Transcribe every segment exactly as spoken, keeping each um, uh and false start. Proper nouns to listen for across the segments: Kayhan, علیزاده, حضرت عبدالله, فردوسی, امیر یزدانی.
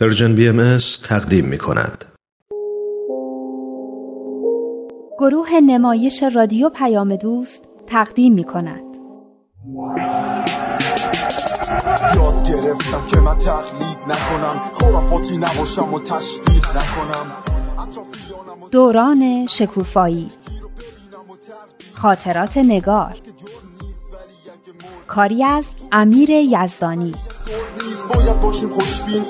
پرژن بی ام اس تقدیم می کند. گروه نمایش رادیو پیام دوست تقدیم می کند. یاد گرفتم که من تقلید نکنم، خرافاتی نباشم و تشبیه نکنم. دوران شکوفایی، خاطرات نگار، کاری از امیر یزدانی. باید باشیم خوشبین،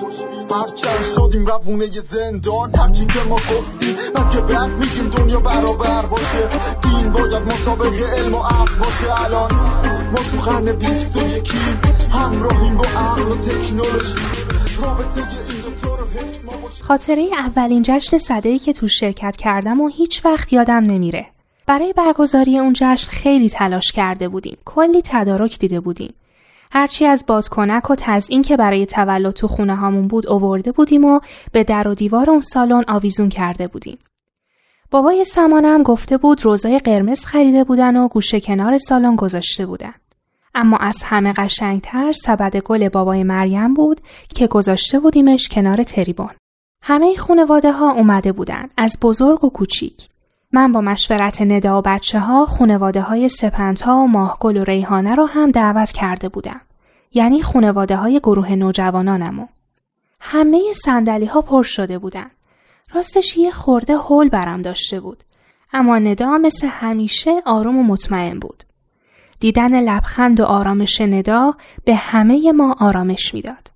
هرچند شدیم روونه زندان، هرچی که ما گفتیم من که بد میگیم دنیا برابر باشه، دین باید مسابقه علم و عقل باشه. الان ما تو قرن بیست و یکیم، همراهیم با عقل و تکنولوژی، رابطه این دوتا رو حفظ ما باشه. خاطره اولین جشن سده‌ای که تو شرکت کردم و هیچ وقت یادم نمیره. برای برگزاری اون جشن خیلی تلاش کرده بودیم، کلی تدارک دیده بودیم، هرچی از بادکنک و تزیین که برای تولد تو خونه هامون بود آورده بودیم و به در و دیوار اون سالن آویزون کرده بودیم. بابای سمانم گفته بود روزای قرمز خریده بودن و گوشه کنار سالن گذاشته بودن. اما از همه قشنگتر سبد گل بابای مریم بود که گذاشته بودیمش کنار تریبون. همه خانواده ها اومده بودن، از بزرگ و کوچیک. من با مشورت ندا و بچه ها خانواده های سپندها و ماهگل و ریحانه رو هم دعوت کرده بودم. یعنی خانواده های گروه نوجوانانمو. همه صندلی ها پر شده بودن. راستش یه خورده هول برم داشته بود. اما ندا مثل همیشه آروم و مطمئن بود. دیدن لبخند و آرامش ندا به همه ما آرامش میداد.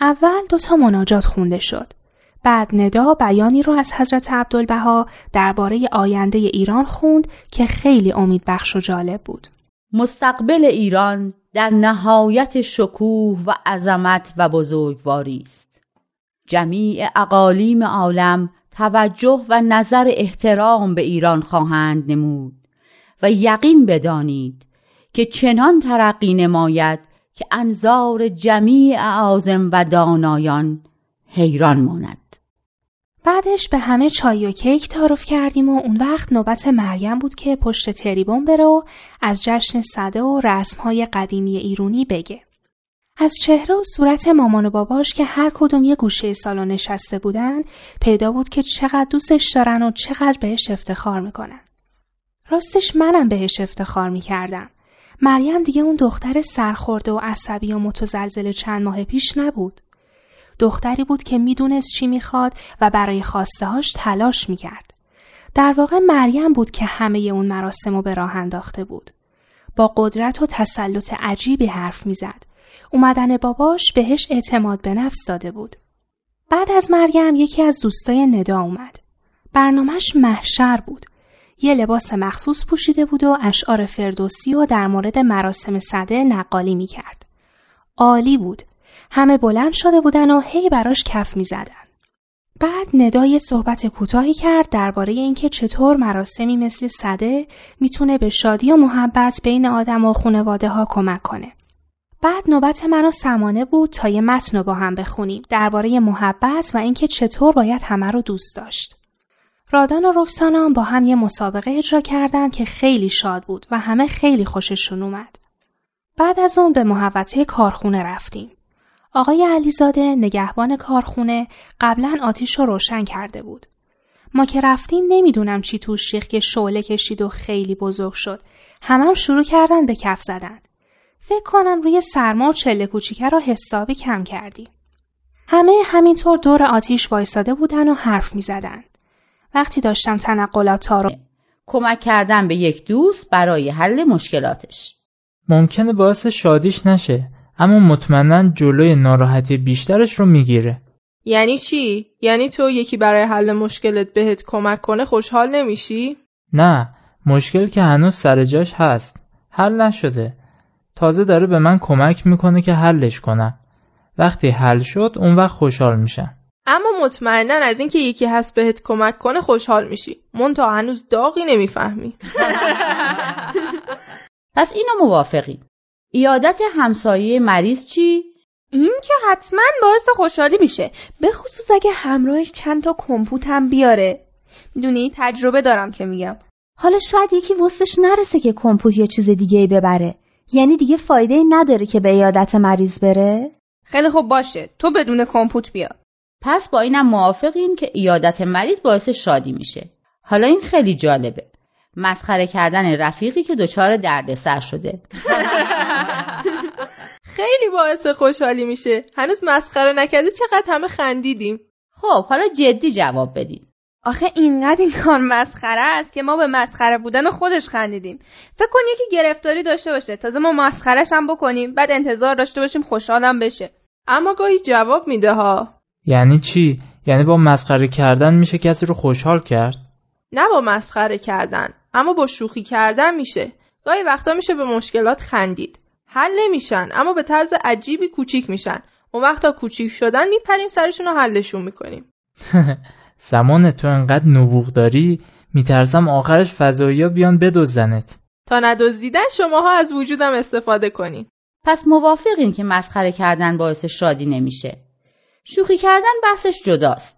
اول دوتا مناجات خونده شد. بعد ندا بیانی رو از حضرت عبدالله درباره آینده ایران خوند که خیلی امیدبخش و جالب بود. مستقبل ایران در نهایت شکوه و عظمت و بزرگواری است. جمیع اقالیم عالم توجه و نظر احترام به ایران خواهند نمود و یقین بدانید که چنان ترقی نماید که انظار جمیع عازم و دانایان حیران ماند. بعدش به همه چای و کیک تعارف کردیم و اون وقت نوبت مریم بود که پشت تریبون بره و از جشن سده و رسم‌های قدیمی ایرانی بگه. از چهره و صورت مامان و باباش که هر کدوم یه گوشه سالن نشسته بودن پیدا بود که چقدر دوستش دارن و چقدر بهش افتخار میکنن. راستش منم بهش افتخار میکردم. مریم دیگه اون دختر سرخورده و عصبی و متزلزل چند ماه پیش نبود. دختری بود که میدونست چی میخواد و برای خواستهاش تلاش میکرد. در واقع مریم بود که همه اون مراسمو به راه انداخته بود. با قدرت و تسلط عجیبی حرف میزد. اومدن باباش بهش اعتماد به نفس داده بود. بعد از مریم یکی از دوستای ندا اومد. برنامهش محشر بود. یه لباس مخصوص پوشیده بود و اشعار فردوسی و در مورد مراسم سده نقالی میکرد. عالی بود. همه بلند شده بودن و هی براش کف می زدن. بعد ندای صحبت کوتاهی کرد درباره اینکه چطور مراسمی مثل سده می تونه به شادی و محبت بین آدم و خانواده ها کمک کنه. بعد نوبت من و سمانه بود تا یه متن رو با هم بخونیم درباره محبت و اینکه چطور باید همه رو دوست داشت. رادان و رکسانا با هم یه مسابقه اجرا کردن که خیلی شاد بود و همه خیلی خوششون اومد. بعد از اون به محوطه کارخونه رفتیم. آقای علیزاده نگهبان کارخونه قبلاً آتیش رو روشن کرده بود. ما که رفتیم نمیدونم چی تو شیخ که شعله کشید و خیلی بزرگ شد. همم شروع کردن به کف زدن. فکر کنم روی سرما و چله کوچیکه رو حسابی کم کردیم. همه همینطور دور آتیش وایساده بودن و حرف می زدن. وقتی داشتم تنقلات‌ها رو کمک کردن به یک دوست برای حل مشکلاتش. ممکنه باعث شادیش نشه. اما مطمئناً جلوی ناراحتی بیشترش رو میگیره. یعنی چی؟ یعنی تو یکی برای حل مشکلت بهت کمک کنه خوشحال نمیشی؟ نه، مشکل که هنوز سر جاش هست. حل نشده. تازه داره به من کمک میکنه که حلش کنم. وقتی حل شد اون وقت خوشحال میشم. اما مطمئناً از اینکه یکی هست بهت کمک کنه خوشحال میشی. منتها هنوز داغی نمیفهمی. پس اینو موافقی؟ ایادت همسایه مریض چی؟ این که حتما باعث خوشحالی میشه، به خصوص اگه همراهش چند تا کمپوت هم بیاره. میدونی تجربه دارم که میگم. حالا شاید یکی وسعش نرسه که کمپوت یا چیز دیگه ای ببره، یعنی دیگه فایده ای نداره که به ایادت مریض بره. خیلی خوب باشه، تو بدون کمپوت بیا. پس با اینم موافقیم که عیادت مریض باعث شادی میشه. حالا این خیلی جالبه، مسخره کردن رفیقی که دچار دردسر شده. خیلی باعث خوشحالی میشه. هنوز مسخره نکرده چقدر همه خندیدیم. خب حالا جدی جواب بدین. آخه اینقدر این کار مسخره است که ما به مسخره بودن خودش خندیدیم. فکر کن یکی گرفتاری داشته باشه، تازه ما مسخره‌اش هم بکنیم، بعد انتظار داشته باشیم خوشحالم بشه. اما گاهی جواب میده ها. یعنی چی؟ یعنی با مسخره کردن میشه کسی رو خوشحال کرد؟ نه با مسخره کردن، اما با شوخی کردن میشه. گاهی وقتا میشه به مشکلات خندید. حل نمیشن، اما به طرز عجیبی کوچیک میشن. اون وقتا کوچیک شدن میپریم سرشون رو حلشون میکنیم. زمان تو انقدر نبوغ داری، میترسم آخرش فضایی‌ها بیان بدزدنت. تا ندزدیدن شماها از وجودم استفاده کنین. پس موافقین که مسخره کردن باعث شادی نمیشه. شوخی کردن بحثش جداست.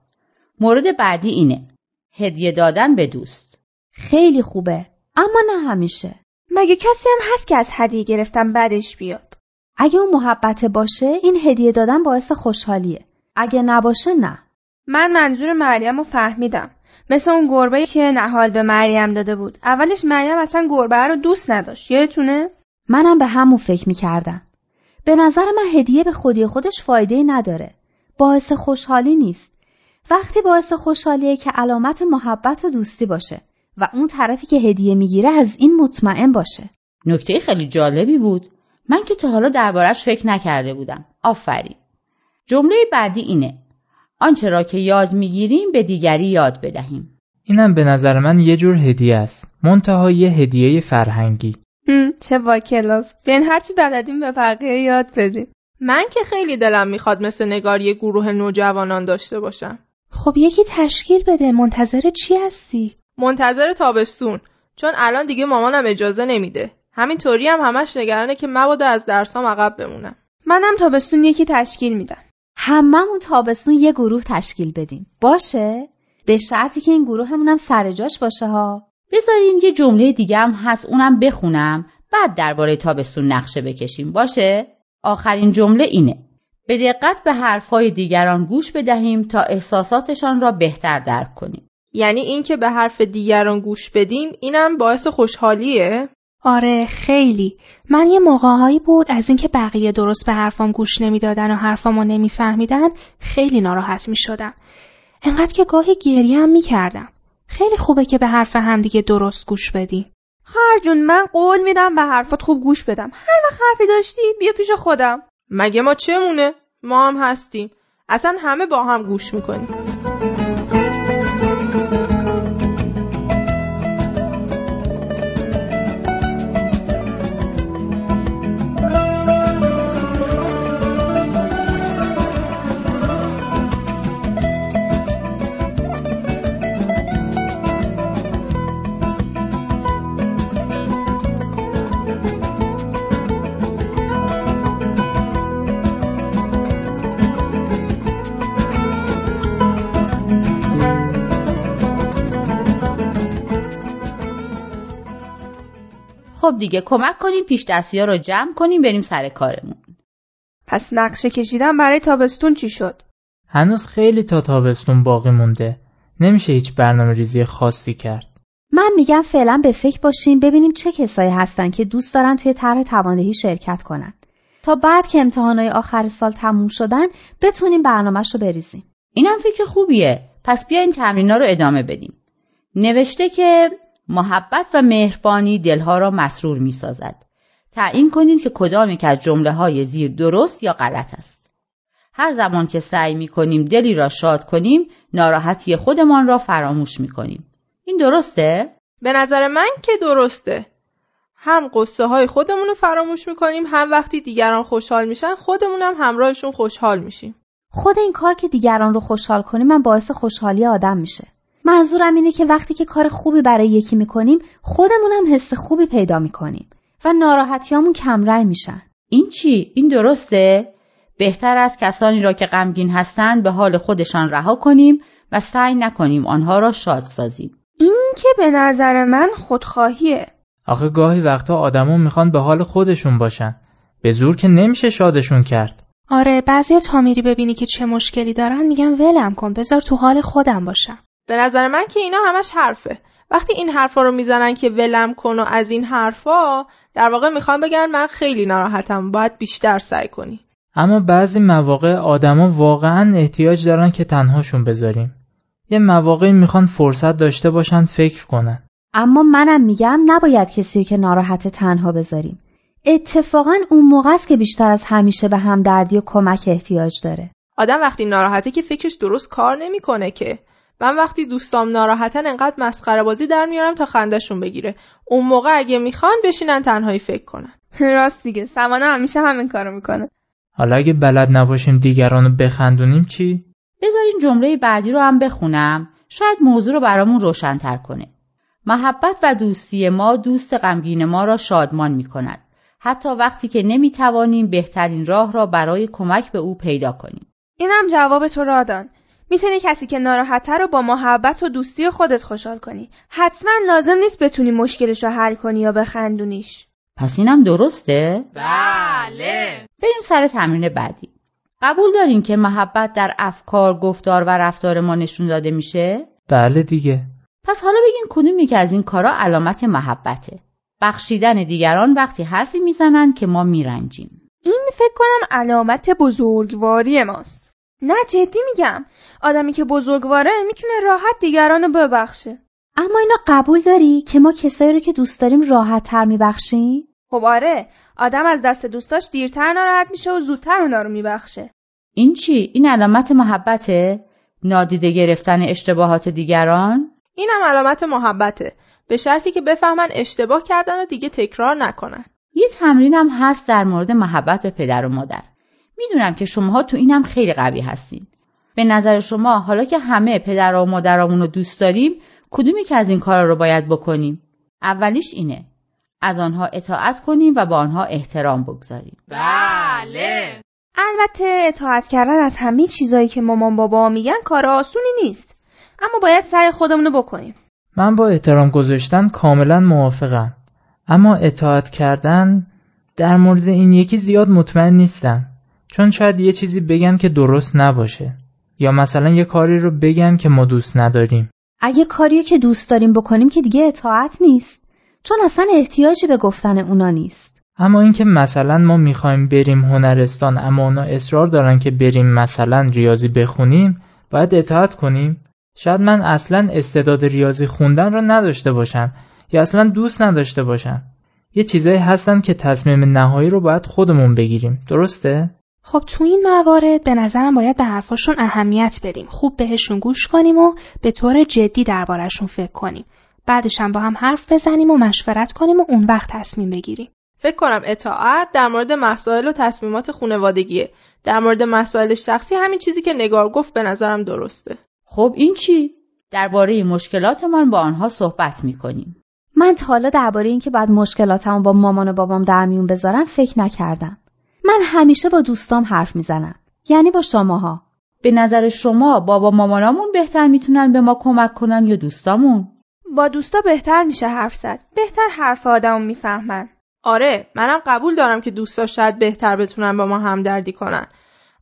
مورد بعدی اینه: هدیه دادن به دوست. خیلی خوبه، اما نه همیشه. مگه کسی هم هست که از هدیه گرفتن بعدش بیاد؟ اگه اون محبت باشه، این هدیه دادن باعث خوشحالیه. اگه نباشه نه. من منظور مریم رو فهمیدم. مثل اون گربه که نهال به مریم داده بود. اولش مریم اصلا گربه رو دوست نداشت. یادتونه؟ منم به همون فکر می‌کردم. به نظر من هدیه به خودی خودش فایده‌ای نداره. باعث خوشحالی نیست. وقتی باعث خوشحالیه که علامت محبت و دوستی باشه و اون طرفی که هدیه میگیره از این مطمئن باشه. نکته خیلی جالبی بود. من که تا حالا درباره‌اش فکر نکرده بودم. آفرین. جمله بعدی اینه: آنچه را که یاد میگیریم به دیگری یاد بدهیم. اینم به نظر من یه جور هدیه است، منتها یه هدیه فرهنگی. چه با کلاس. بین هرچی بلدیم به بقیه یاد بدیم. من که خیلی دلم میخواد مثل نگار یه گروه نوجوانان داشته باشم. خب یکی تشکیل بده. منتظر چی هستی؟ منتظر تابستون، چون الان دیگه مامانم اجازه نمیده. همینطوری هم همش نگرانه که مبادا از درسام عقب بمونم. منم تابستون یکی تشکیل میدم. هممون تابستون یه گروه تشکیل بدیم. باشه؟ به شرطی که این گروه همونم سر جاش باشه ها. بذارین یه جمله دیگه هم هست، اونم بخونم، بعد درباره تابستون نقشه بکشیم. باشه؟ آخرین جمله اینه: به دقت به حرفهای دیگران گوش بدهیم تا احساساتشان را بهتر درک کنیم. یعنی این که به حرف دیگران گوش بدیم اینم باعث خوشحالیه؟ آره خیلی. من یه موقعهایی بود از اینکه بقیه درست به حرفام گوش نمیدادن و حرفامو نمیفهمیدن خیلی ناراحت میشدم. انقدر که گاهی گریه هم میکردم. خیلی خوبه که به حرف همدیگه درست گوش بدی. خواهر جون، من قول میدم به حرفات خوب گوش بدم. هر وقت حرفی داشتی بیا پیش خودم. مگه ما چه مونه؟ ما هم هستیم. اصلا همه با هم گوش میکنیم. خب دیگه کمک کنیم پیش دستی‌ها رو جمع کنیم بریم سر کارمون. پس نقشه کشیدن برای تابستون چی شد؟ هنوز خیلی تا تابستون باقی مونده. نمیشه هیچ برنامه ریزی خاصی کرد. من میگم فعلا به فکر باشیم ببینیم چه کسایی هستن که دوست دارن توی طرح تواندهی شرکت کنن تا بعد که امتحانای آخر سال تموم شدن بتونیم برنامه‌شو بریزیم. اینم فکر خوبیه. پس بیا این تمرین‌ها رو ادامه بدیم. نوشته که محبت و مهربانی دلها را مسرور می سازد. تعیین کنید که کدام یک از جمله های زیر درست یا غلط است. هر زمان که سعی می کنیم دلی را شاد کنیم، ناراحتی خودمان را فراموش می کنیم. این درسته؟ به نظر من که درسته. هم قصه های خودمون رو فراموش می کنیم، هم وقتی دیگران خوشحال میشن خودمون هم همراهشون خوشحال میشیم. خود این کار که دیگران رو خوشحال کنیم من باعث خوشحالی آدم میشه. منظورم اینه که وقتی که کار خوبی برای یکی میکنیم خودمونم حس خوبی پیدا میکنیم و ناراحتیامون کم رنگ میشن. این چی؟ این درسته؟ بهتر است کسانی را که غمگین هستند به حال خودشان رها کنیم و سعی نکنیم آنها را شاد سازیم. این که به نظر من خودخواهیه. آخه گاهی وقتا آدمون میخوان به حال خودشون باشن. به زور که نمیشه شادشون کرد. آره، بعضی تا میری ببینی که چه مشکلی دارن میگن ولم کن، بذار تو حال خودم باشم. به نظر من که اینا همش حرفه. وقتی این حرفا رو میزنن که ولم کن و از این حرفا، در واقع میخوان بگن من خیلی ناراحتم، باید بیشتر سعی کنی. اما بعضی مواقع آدما واقعا احتیاج دارن که تنهاشون بذاریم. یه مواقعی میخوان فرصت داشته باشن فکر کنن. اما منم میگم نباید کسی که ناراحت تنها بذاریم. اتفاقا اون موقع است که بیشتر از همیشه به همدردی و کمک احتیاج داره. آدم وقتی ناراحته که فکرش درست کار نمیکنه که. من وقتی دوستام ناراحتن انقدر مسخره بازی در میارم تا خنده‌شون بگیره. اون موقع اگه میخوان بشینن تنهایی فکر کنن. راست میگه، سمانه همیشه همین کارو میکنه. حالا اگه بلد نباشیم دیگرانو بخندونیم چی؟ بذارین جمله بعدی رو هم بخونم، شاید موضوع رو برامون روشن‌تر کنه. محبت و دوستی ما دوست غمگین ما را شادمان می‌کند، حتی وقتی که نمی‌توانیم بهترین راه را برای کمک به او پیدا کنیم. اینم جواب تو رادان. میتونی کسی که ناراحته رو با محبت و دوستی خودت خوشحال کنی. حتما لازم نیست بتونی مشکلش رو حل کنی یا بخندونیش. پس اینم درسته؟ بله. بریم سر تمرین بعدی. قبول دارین که محبت در افکار، گفتار و رفتار ما نشون داده میشه؟ بله دیگه. پس حالا بگین کدومی که از این کارا علامت محبته. بخشیدن دیگران وقتی حرفی میزنن که ما میرنجیم. این فکر کنم علامت بزرگواری ماست. نه جدی میگم، آدمی که بزرگواره میتونه راحت دیگرانو ببخشه. اما اینا قبول داری که ما کسایی رو که دوست داریم راحت تر میبخشیم؟ خب آره، آدم از دست دوستاش دیرتر ناراحت میشه و زودتر اونا رو میبخشه. این چی؟ این علامت محبته؟ نادیده گرفتن اشتباهات دیگران؟ اینم علامت محبته، به شرطی که بفهمن اشتباه کردن و دیگه تکرار نکنن. یه تمرینم هست در مورد محبت به پدر و مادر. میدونم که شماها تو اینم خیلی قوی هستین. به نظر شما حالا که همه پدر و مادرامون رو دوست داریم، کدومی که از این کارا رو باید بکنیم؟ اولیش اینه، از آنها اطاعت کنیم و با آنها احترام بگذاریم. بله. البته اطاعت کردن از همین چیزایی که مامان بابا میگن کار آسونی نیست، اما باید سعی خودمونو بکنیم. من با احترام گذاشتن کاملا موافقم، اما اطاعت کردن در مورد این یکی زیاد مطمئن نیستم، چون شاید یه چیزی بگن که درست نباشه، یا مثلا یه کاری رو بگن که ما دوست نداریم. اگه کاری که دوست داریم بکنیم که دیگه اطاعت نیست، چون اصلا احتیاجی به گفتن اونا نیست. اما اینکه مثلا ما میخوایم بریم هنرستان، اما اونا اصرار دارن که بریم مثلا ریاضی بخونیم، باید اطاعت کنیم. شاید من اصلا استعداد ریاضی خوندن رو نداشته باشم یا اصلا دوست نداشته باشم. یه چیزایی هستن که تصمیم نهایی رو باید خودمون بگیریم، درسته؟ خب تو این موارد به نظرم باید به حرفاشون اهمیت بدیم، خوب بهشون گوش کنیم و به طور جدی درباره‌شون فکر کنیم. بعدش هم با هم حرف بزنیم و مشورت کنیم و اون وقت تصمیم بگیریم. فکر کنم اطاعت در مورد مسائل و تصمیمات خانوادگیه. در مورد مسائل شخصی همین چیزی که نگار گفت به نظرم درسته. خب این چی؟ درباره مشکلاتمان با آنها صحبت می‌کنیم. من تا حالا درباره اینکه بعد مشکلاتمو با مامان و بابام در میون بذارم فکر نکردم. من همیشه با دوستام حرف میزنم، یعنی با شماها. به نظر شما بابا مامانامون بهتر میتونن به ما کمک کنن یا دوستامون؟ با دوستا بهتر میشه حرف زد، بهتر حرف آدمو میفهمن. آره، منم قبول دارم که دوستا شاید بهتر بتونن با ما همدردی کنن،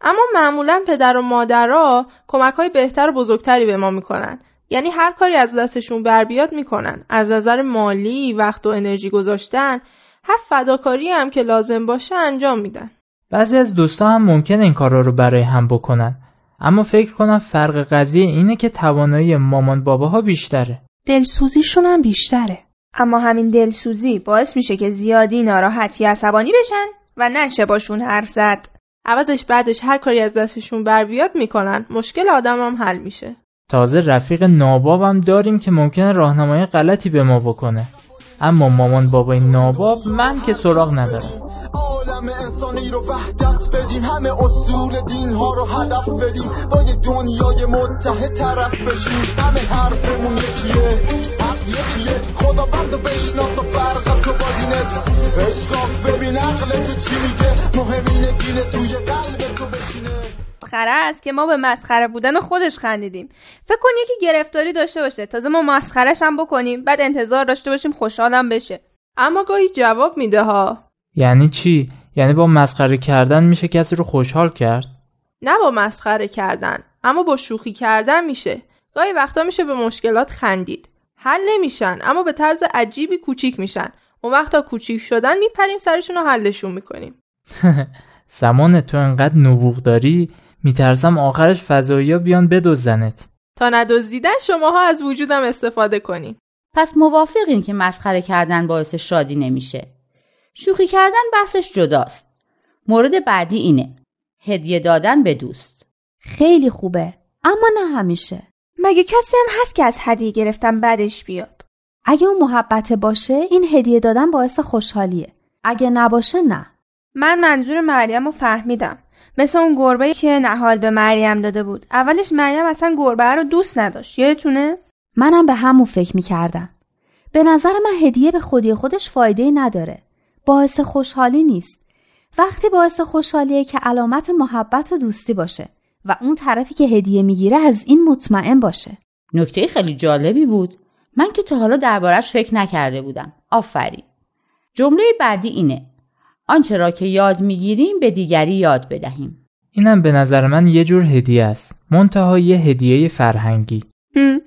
اما معمولا پدر و مادرها کمک‌های بهتر و بزرگتری به ما میکنن، یعنی هر کاری از دستشون بر بیاد میکنن، از نظر مالی، وقت و انرژی گذاشتن، هر فداکاری هم که لازم باشه انجام میدن. بعضی از دوستا هم ممکنه این کارا رو برای هم بکنن، اما فکر کنم فرق قضیه اینه که توانایی مامان باباها بیشتره، دلسوزیشون هم بیشتره. اما همین دلسوزی باعث میشه که زیادی ناراحتی عصبانی بشن و نشه باشون حرف زد. عوضش بعدش هر کاری از دستشون بر بیاد میکنن، مشکل آدم هم حل میشه. تازه رفیق نابابم داریم که ممکنه راهنمای غلطی به ما بکنه، اما مامان بابای ناباب من که سراغ ندارم. عالم انسانی رو وحدت بدیم، همه اصول دین ها رو هدف بدیم، با یه دنیای متحد طرف بشیم. همه حرفمون یکیه، حق یکیه، خداوندو بشناس و فرق تو با دینت اشکاف، ببین عقل تو چی میگه، مهمینه دینه توی قلب تو بشینه. مسخره است که ما به مسخره بودن خودش خندیدیم. فکر کن یکی گرفتاری داشته باشه، تازه ما مسخره‌اش هم بکنیم، بعد انتظار داشته باشیم خوشحالم بشه. اما گاهی جواب میده ها. یعنی چی؟ یعنی با مسخره کردن میشه کسی رو خوشحال کرد؟ نه با مسخره کردن، اما با شوخی کردن میشه. گاهی وقتا میشه به مشکلات خندید. حل نمیشن اما به طرز عجیبی کوچیک میشن. اون وقتا کوچیک شدن میپریم سرشون و حلشون میکنیم. زمان تو انقدر نبوغ داری، میترسم آخرش فضایی‌ها بیان بدزدنت. تا ندزدیدن شماها از وجودم استفاده کنین. پس موافقین که مسخره کردن باعث شادی نمیشه. شوخی کردن بحثش جداست. مورد بعدی اینه: هدیه دادن به دوست. خیلی خوبه، اما نه همیشه. مگه کسی هم هست که از هدیه گرفتن بعدش بیاد؟ اگه اون محبت باشه، این هدیه دادن باعث خوشحالیه. اگه نباشه نه. من منظور مریمو فهمیدم. مثل اون گربه‌ای که نهال به مریم داده بود. اولش مریم اصلا گربه رو دوست نداشت. یادتونه؟ منم به همون فکر می‌کردم. به نظر من هدیه به خودی خودش فایده‌ای نداره. باعث خوشحالی نیست. وقتی باعث خوشحالیه که علامت محبت و دوستی باشه و اون طرفی که هدیه میگیره از این مطمئن باشه. نکته خیلی جالبی بود. من که تا حالا دربارش فکر نکرده بودم. آفرین. جمله بعدی اینه: آنچه را که یاد میگیریم به دیگری یاد بدهیم. اینم به نظر من یه جور هدیه است، منتها یه هدیه فرهنگی.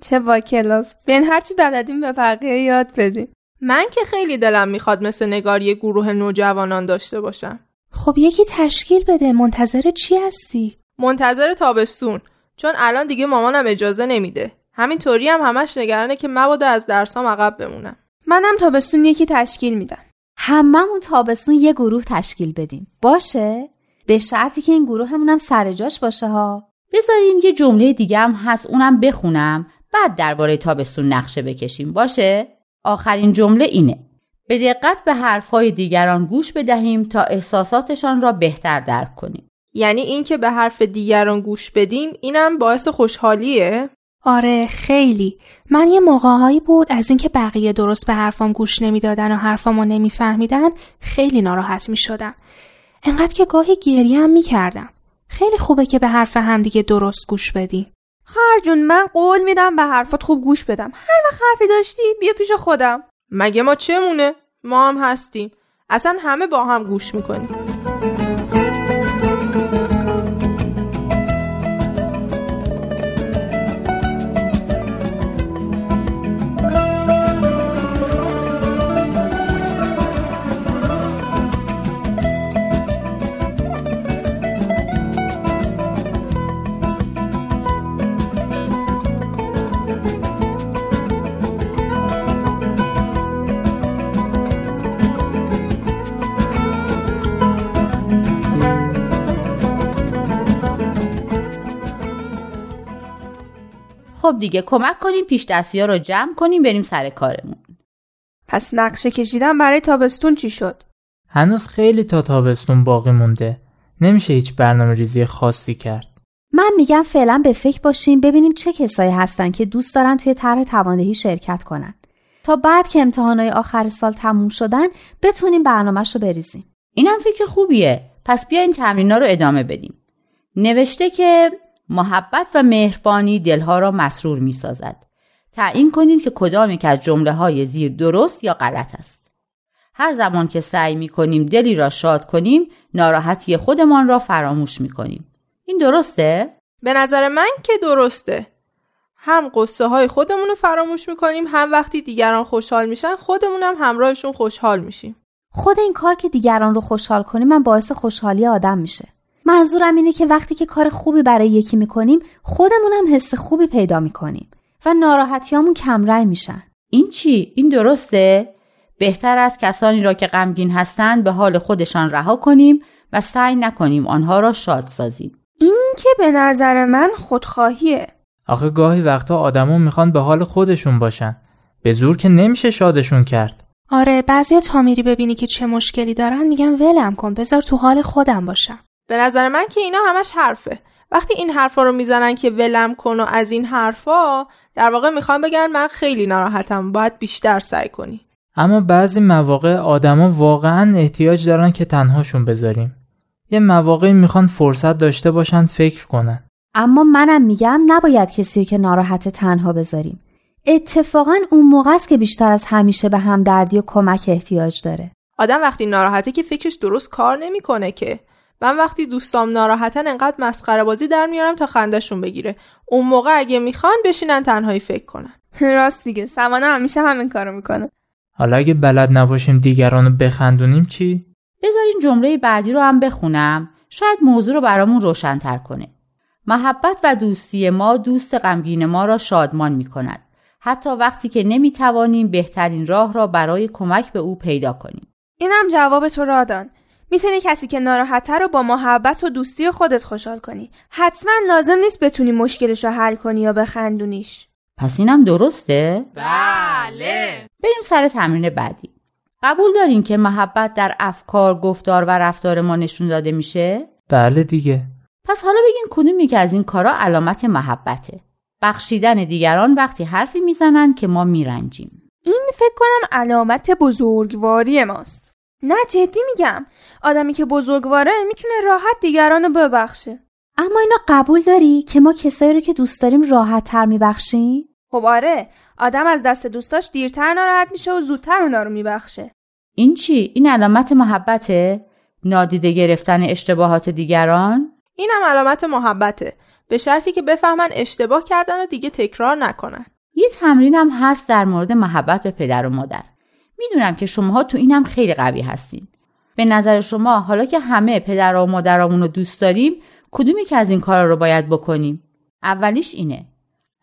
چه با کلاس. بین هرچی بلدیم به بقیه یاد بدیم. من که خیلی دلم میخواد مثل نگار یه گروه نوجوانان داشته باشم. خب یکی تشکیل بده. منتظر چی هستی؟ منتظر تابستون، چون الان دیگه مامانم اجازه نمیده. همینطوری هم همش نگرانه که مبادا از درسام عقب بمونم. منم تابستون یکی تشکیل میدم. هممون تابستون یه گروه تشکیل بدیم. باشه؟ به شرطی که این گروهمون هم سر جاش باشه ها. بذارین یه جمله دیگه هم هست، اونم بخونم، بعد درباره تابستون نقشه بکشیم. باشه؟ آخرین جمله اینه: به دقت به حرف‌های دیگران گوش بدهیم تا احساساتشان را بهتر درک کنیم. یعنی این که به حرف دیگران گوش بدیم اینم باعث خوشحالیه؟ آره خیلی. من یه موقعهایی بود از اینکه بقیه درست به حرفام گوش نمیدادن و حرفامو نمیفهمیدن خیلی ناراحت میشدم. انقدر که گاهی گریه هم میکردم. خیلی خوبه که به حرف همدیگه درست گوش بدی. خواهر جون، من قول میدم به حرفات خوب گوش بدم. هر وقت حرفی داشتی بیا پیش خودم. مگه ما چه مونه؟ ما هم هستیم. اصلا همه با هم گوش میکنیم. خب دیگه کمک کنیم پیش دستی‌ها رو جمع کنیم بریم سر کارمون. پس نقشه کشیدن برای تابستون چی شد؟ هنوز خیلی تا تابستون باقی مونده. نمیشه هیچ برنامه ریزی خاصی کرد. من میگم فعلا به فکر باشیم ببینیم چه کسایی هستن که دوست دارن توی طرح تواندهی شرکت کنن تا بعد که امتحانای آخر سال تموم شدن بتونیم برنامه‌شو بریزیم. اینم فکر خوبیه. پس بیاین تمرین‌ها رو ادامه بدیم. نوشته که محبت و مهربانی دلها را مسرور می سازد. تعیین کنید که کدام یک از جمله های زیر درست یا غلط است. هر زمان که سعی می کنیم دلی را شاد کنیم، ناراحتی خودمان را فراموش می کنیم. این درسته؟ به نظر من که درسته. هم قصه های خودمون رو فراموش می کنیم، هم وقتی دیگران خوشحال میشن خودمون هم همراهشون خوشحال میشیم. خود این کار که دیگران رو خوشحال کنیم من باعث خوشحالی آدم میشه. منظورم اینه که وقتی که کار خوبی برای یکی میکنیم خودمون هم حس خوبی پیدا میکنیم و ناراحتیامون کم رنگ میشن. این چی؟ این درسته؟ بهتر است کسانی را که غمگین هستند به حال خودشان رها کنیم و سعی نکنیم آنها را شاد سازیم. این که به نظر من خودخواهیه. آخه گاهی وقتا آدما میخوان به حال خودشون باشن. به زور که نمیشه شادشون کرد. آره، بعضیا تا میری ببینی که چه مشکلی دارن میگن ولم کن، بذار تو حال خودم باشم. به نظر من که اینا همش حرفه. وقتی این حرفا رو میزنن که ولم کن و از این حرفا، در واقع میخوان بگن من خیلی ناراحتم، باید بیشتر سعی کنی. اما بعضی مواقع آدما واقعا احتیاج دارن که تنهاشون بذاریم. یه مواقعی میخوان فرصت داشته باشن فکر کنن. اما منم میگم نباید کسی که ناراحت تنها بذاریم. اتفاقا اون موقع است که بیشتر از همیشه به همدردی و کمک احتیاج داره. آدم وقتی ناراحته که فکرش درست کار نمیکنه که. من وقتی دوستام ناراحتن انقدر مسخره بازی در میارم تا خنده‌شون بگیره. اون موقع اگه میخوان بشینن تنهایی فکر کنن. راست میگه، سمانه همیشه همین کارو میکنه. حالا اگه بلد نباشیم دیگرانو بخندونیم چی؟ بذارین جمله بعدی رو هم بخونم، شاید موضوع رو برامون روشن‌تر کنه. محبت و دوستی ما دوست غمگین ما را شادمان میکند، حتی وقتی که نمیتوانیم بهترین راه را برای کمک به او پیدا کنیم. اینم جواب تو رادان. میتونی کسی که ناراحته رو با محبت و دوستی خودت خوشحال کنی. حتما لازم نیست بتونی مشکلش رو حل کنی یا بخندونیش. پس اینم درسته؟ بله. بریم سر تمرین بعدی. قبول دارین که محبت در افکار، گفتار و رفتار ما نشون داده میشه؟ بله دیگه. پس حالا بگین کدومی که از این کارا علامت محبته. بخشیدن دیگران وقتی حرفی میزنن که ما میرنجیم. این فکر کنم علامت بزرگواری ماست. نه جدی میگم، آدمی که بزرگواره میتونه راحت دیگرانو ببخشه. اما اینو قبول داری که ما کسایی رو که دوست داریم راحت تر میبخشیم؟ خب آره، آدم از دست دوستاش دیرتر ناراحت میشه و زودتر اونا رو میبخشه. این چی؟ این علامت محبته؟ نادیده گرفتن اشتباهات دیگران؟ اینم علامت محبته، به شرطی که بفهمن اشتباه کردن و دیگه تکرار نکنن. یه تمرین هم هست در مورد محبت به پدر و مادر. میدونم که شماها تو اینم خیلی قوی هستین. به نظر شما حالا که همه پدر و مادرامون رو دوست داریم، کدومی که از این کارا رو باید بکنیم؟ اولیش اینه.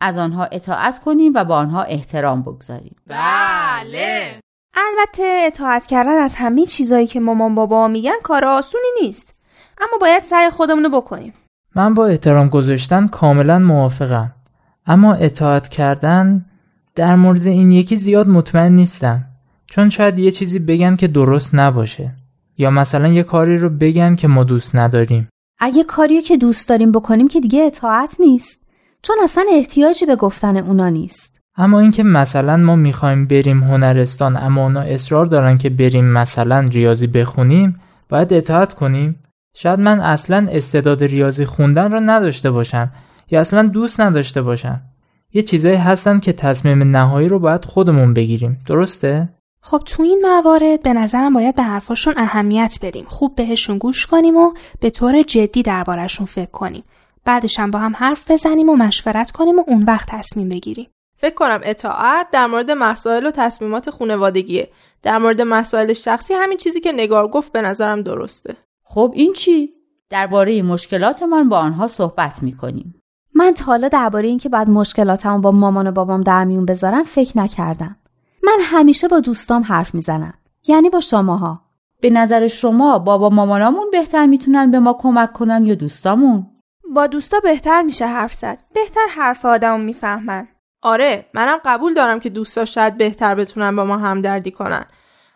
از آنها اطاعت کنیم و با آنها احترام بگذاریم. بله. البته اطاعت کردن از همین چیزایی که مامان بابا میگن کار آسونی نیست. اما باید سعی خودمون رو بکنیم. من با احترام گذاشتن کاملا موافقم. اما اطاعت کردن در مورد این یکی زیاد مطمئن نیستم. چون شاید یه چیزی بگن که درست نباشه، یا مثلا یه کاری رو بگن که ما دوست نداریم. اگه کاری که دوست داریم بکنیم که دیگه اطاعت نیست، چون اصلا احتیاجی به گفتن اونا نیست. اما اینکه مثلا ما میخوایم بریم هنرستان اما اونا اصرار دارن که بریم مثلا ریاضی بخونیم، باید اطاعت کنیم. شاید من اصلا استعداد ریاضی خوندن رو نداشته باشم یا اصلا دوست نداشته باشم. یه چیزایی هستن که تصمیم نهایی رو باید خودمون بگیریم. درسته؟ خب تو این موارد به نظرم باید به حرفاشون اهمیت بدیم، خوب بهشون گوش کنیم و به طور جدی دربارهشون فکر کنیم. بعدش هم با هم حرف بزنیم و مشورت کنیم و اون وقت تصمیم بگیریم. فکر کنم اطاعت در مورد مسائل و تصمیمات خانوادگیه. در مورد مسائل شخصی همین چیزی که نگار گفت به نظرم درسته. خب این چی؟ درباره مشکلاتمون با آنها صحبت می‌کنیم. من تا حالا درباره اینکه بعد مشکلاتمو با مامان و بابام در میون بذارم فکر نکردم. من همیشه با دوستام حرف میزنم، یعنی با شماها. به نظر شما بابا مامانامون بهتر میتونن به ما کمک کنن یا دوستامون؟ با دوستا بهتر میشه حرف زد، بهتر حرف آدمو میفهمن. آره، منم قبول دارم که دوستا شاید بهتر بتونن با ما همدردی کنن،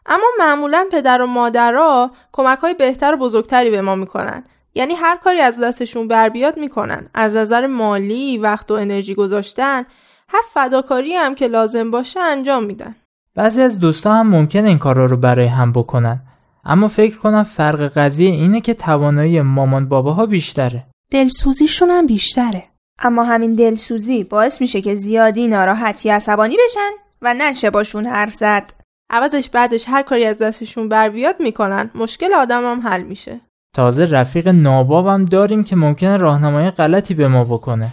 اما معمولا پدر و مادرها کمک‌های بهتر و بزرگتری به ما میکنن. یعنی هر کاری از دستشون بر بیاد میکنن، از نظر مالی، وقت و انرژی گذاشتن، هر فداکاری هم که لازم باشه انجام میدن. بعضی از دوستا هم ممکنه این کارا رو برای هم بکنن، اما فکر کنم فرق قضیه اینه که توانایی مامان باباها بیشتره، دلسوزیشون هم بیشتره. اما همین دلسوزی باعث میشه که زیادی ناراحتی، عصبانی بشن و نشه باشون حرف زد. عوضش بعدش هر کاری از دستشون بر بیاد میکنن، مشکل آدم هم حل میشه. تازه رفیق نابابم داریم که ممکنه راهنمای غلطی به ما بکنه،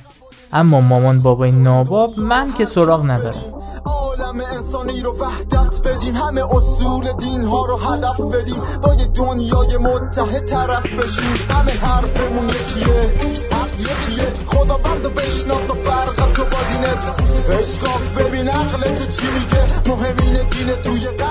اما مامان بابای ناباب من که سراغ ندارم. عالم انسانی رو وحدت بدیم، همه اصول دین ها رو هدف بدیم، با یه دنیای متحد طرف بشیم. همه حرفمون یکیه، حق یکیه، خداوندو بشناس و فرق تو با دینت، اشکاف ببین عقل تو چی میگه، مهم اینه دین توی